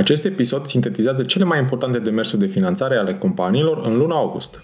Acest episod sintetizează cele mai importante demersuri de finanțare ale companiilor în luna august.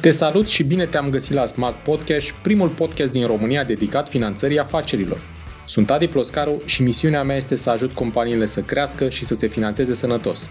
Te salut și bine te-am găsit la Smart Podcast, primul podcast din România dedicat finanțării afacerilor. Sunt Adi Ploscaru și misiunea mea este să ajut companiile să crească și să se finanțeze sănătos.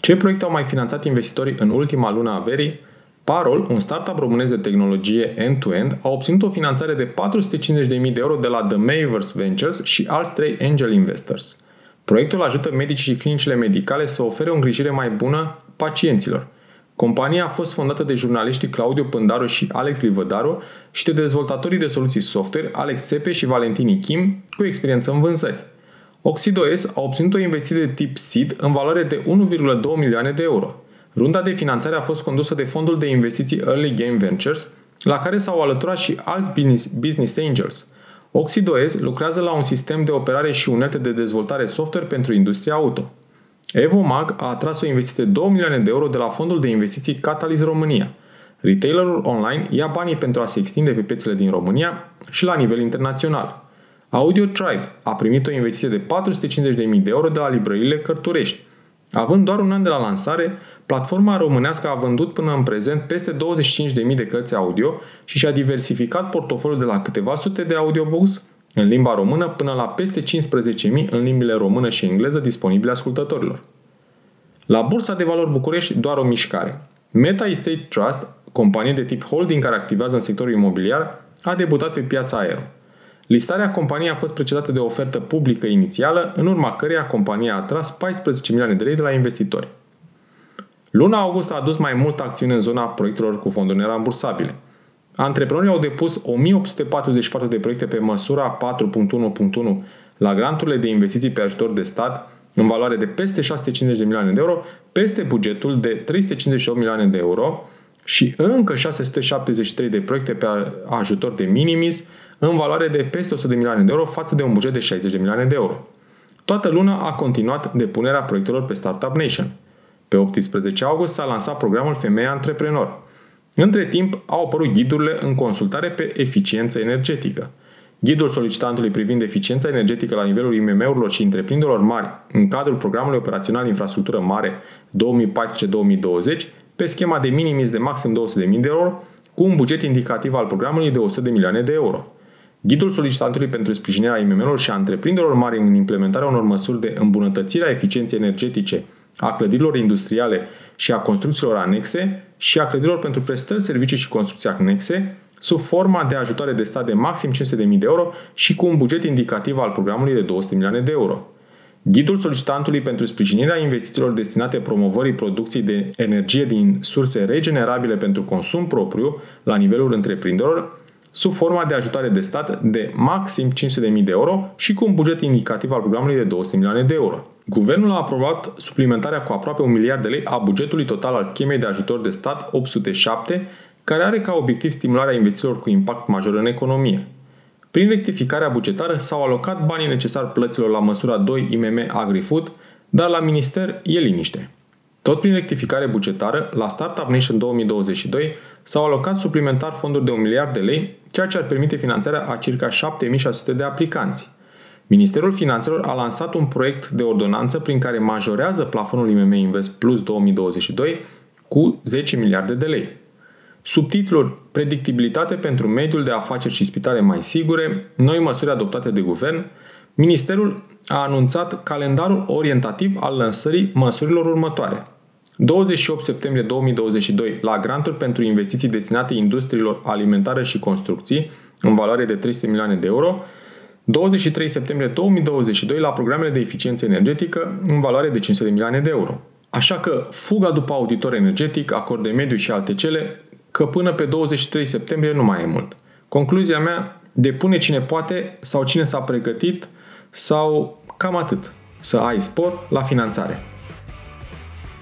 Ce proiecte au mai finanțat investitorii în ultima lună a verii? Parol, un startup românesc de tehnologie end-to-end, a obținut o finanțare de 450.000 de euro de la The Mayverse Ventures și alți 3 angel investors. Proiectul ajută medicii și clinicile medicale să ofere o îngrijire mai bună pacienților. Compania a fost fondată de jurnaliștii Claudiu Pândaru și Alex Livădaru și de dezvoltatorii de soluții software Alex Sepe și Valentini Kim, cu experiență în vânzări. Oxidoes a obținut o investiție de tip seed în valoare de 1,2 milioane de euro. Runda de finanțare a fost condusă de fondul de investiții Early Game Ventures, la care s-au alăturat și alți business angels. Oxidoes lucrează la un sistem de operare și unelte de dezvoltare software pentru industria auto. Evomag a atras o investiție de 2 milioane de euro de la fondul de investiții Catalyst România. Retailerul online ia banii pentru a se extinde pe piețele din România și la nivel internațional. Audio Tribe a primit o investiție de 450.000 de euro de la Librăriile Cărturești. Având doar un an de la lansare, platforma românească a vândut până în prezent peste 25.000 de cărți audio și și-a diversificat portofoliul de la câteva sute de audiobooks în limba română până la peste 15.000 în limbile română și engleză disponibile ascultătorilor. La Bursa de Valori București, doar o mișcare. Meta Estate Trust, companie de tip holding care activează în sectorul imobiliar, a debutat pe piața aero. Listarea companiei a fost precedată de o ofertă publică inițială, în urma căreia compania a atras 14 milioane de lei de la investitori. Luna august a adus mai multă acțiune în zona proiectelor cu fonduri nerambursabile. Antreprenorii au depus 1844 de proiecte pe măsura 4.1.1 la granturile de investiții pe ajutor de stat în valoare de peste 650 de milioane de euro, peste bugetul de 358 milioane de euro și încă 673 de proiecte pe ajutor de minimis în valoare de peste 100 de milioane de euro față de un buget de 60 de milioane de euro. Toată luna a continuat depunerea proiectelor pe Startup Nation. Pe 18 august s-a lansat programul Femeia Antreprenor. Între timp au apărut ghidurile în consultare pe eficiență energetică. Ghidul solicitantului privind eficiența energetică la nivelul IMM-urilor și întreprinderilor mari în cadrul programului operațional Infrastructură Mare 2014-2020 pe schema de minimis de maxim 200.000 de euro cu un buget indicativ al programului de 100 de milioane de euro. Ghidul solicitantului pentru sprijinirea IMM-urilor și a întreprinderilor mari în implementarea unor măsuri de îmbunătățire a eficienței energetice a clădirilor industriale și a construcțiilor anexe și a clădirilor pentru prestări, servicii și construcții anexe sub forma de ajutoare de stat de maxim 500.000 de euro și cu un buget indicativ al programului de 200 milioane de euro. Ghidul solicitantului pentru sprijinirea investițiilor destinate promovării producției de energie din surse regenerabile pentru consum propriu la nivelul întreprinderilor sub forma de ajutoare de stat de maxim 500.000 de euro și cu un buget indicativ al programului de 200 milioane de euro. Guvernul a aprobat suplimentarea cu aproape 1 miliard de lei a bugetului total al schemei de ajutor de stat 807, care are ca obiectiv stimularea investițiilor cu impact major în economie. Prin rectificarea bugetară s-au alocat banii necesari plăților la măsura 2 IMM AgriFood, dar la minister e liniște. Tot prin rectificare bugetară, la Startup Nation 2022 s-au alocat suplimentar fonduri de 1 miliard de lei, ceea ce ar permite finanțarea a circa 7600 de aplicanți. Ministerul Finanțelor a lansat un proiect de ordonanță prin care majorează plafonul IMM Invest Plus 2022 cu 10 miliarde de lei. Subtitlul Predictibilitate pentru mediul de afaceri și spitale mai sigure, noi măsuri adoptate de guvern, Ministerul a anunțat calendarul orientativ al lansării măsurilor următoare. 28 septembrie 2022 la granturi pentru investiții destinate industriilor alimentare și construcții în valoare de 300 milioane de euro, 23 septembrie 2022 la programele de eficiență energetică în valoare de 500 de milioane de euro. Așa că fuga după auditor energetic, acord de mediu și alte cele, că până pe 23 septembrie nu mai e mult. Concluzia mea, depune cine poate sau cine s-a pregătit sau cam atât, să ai spor la finanțare.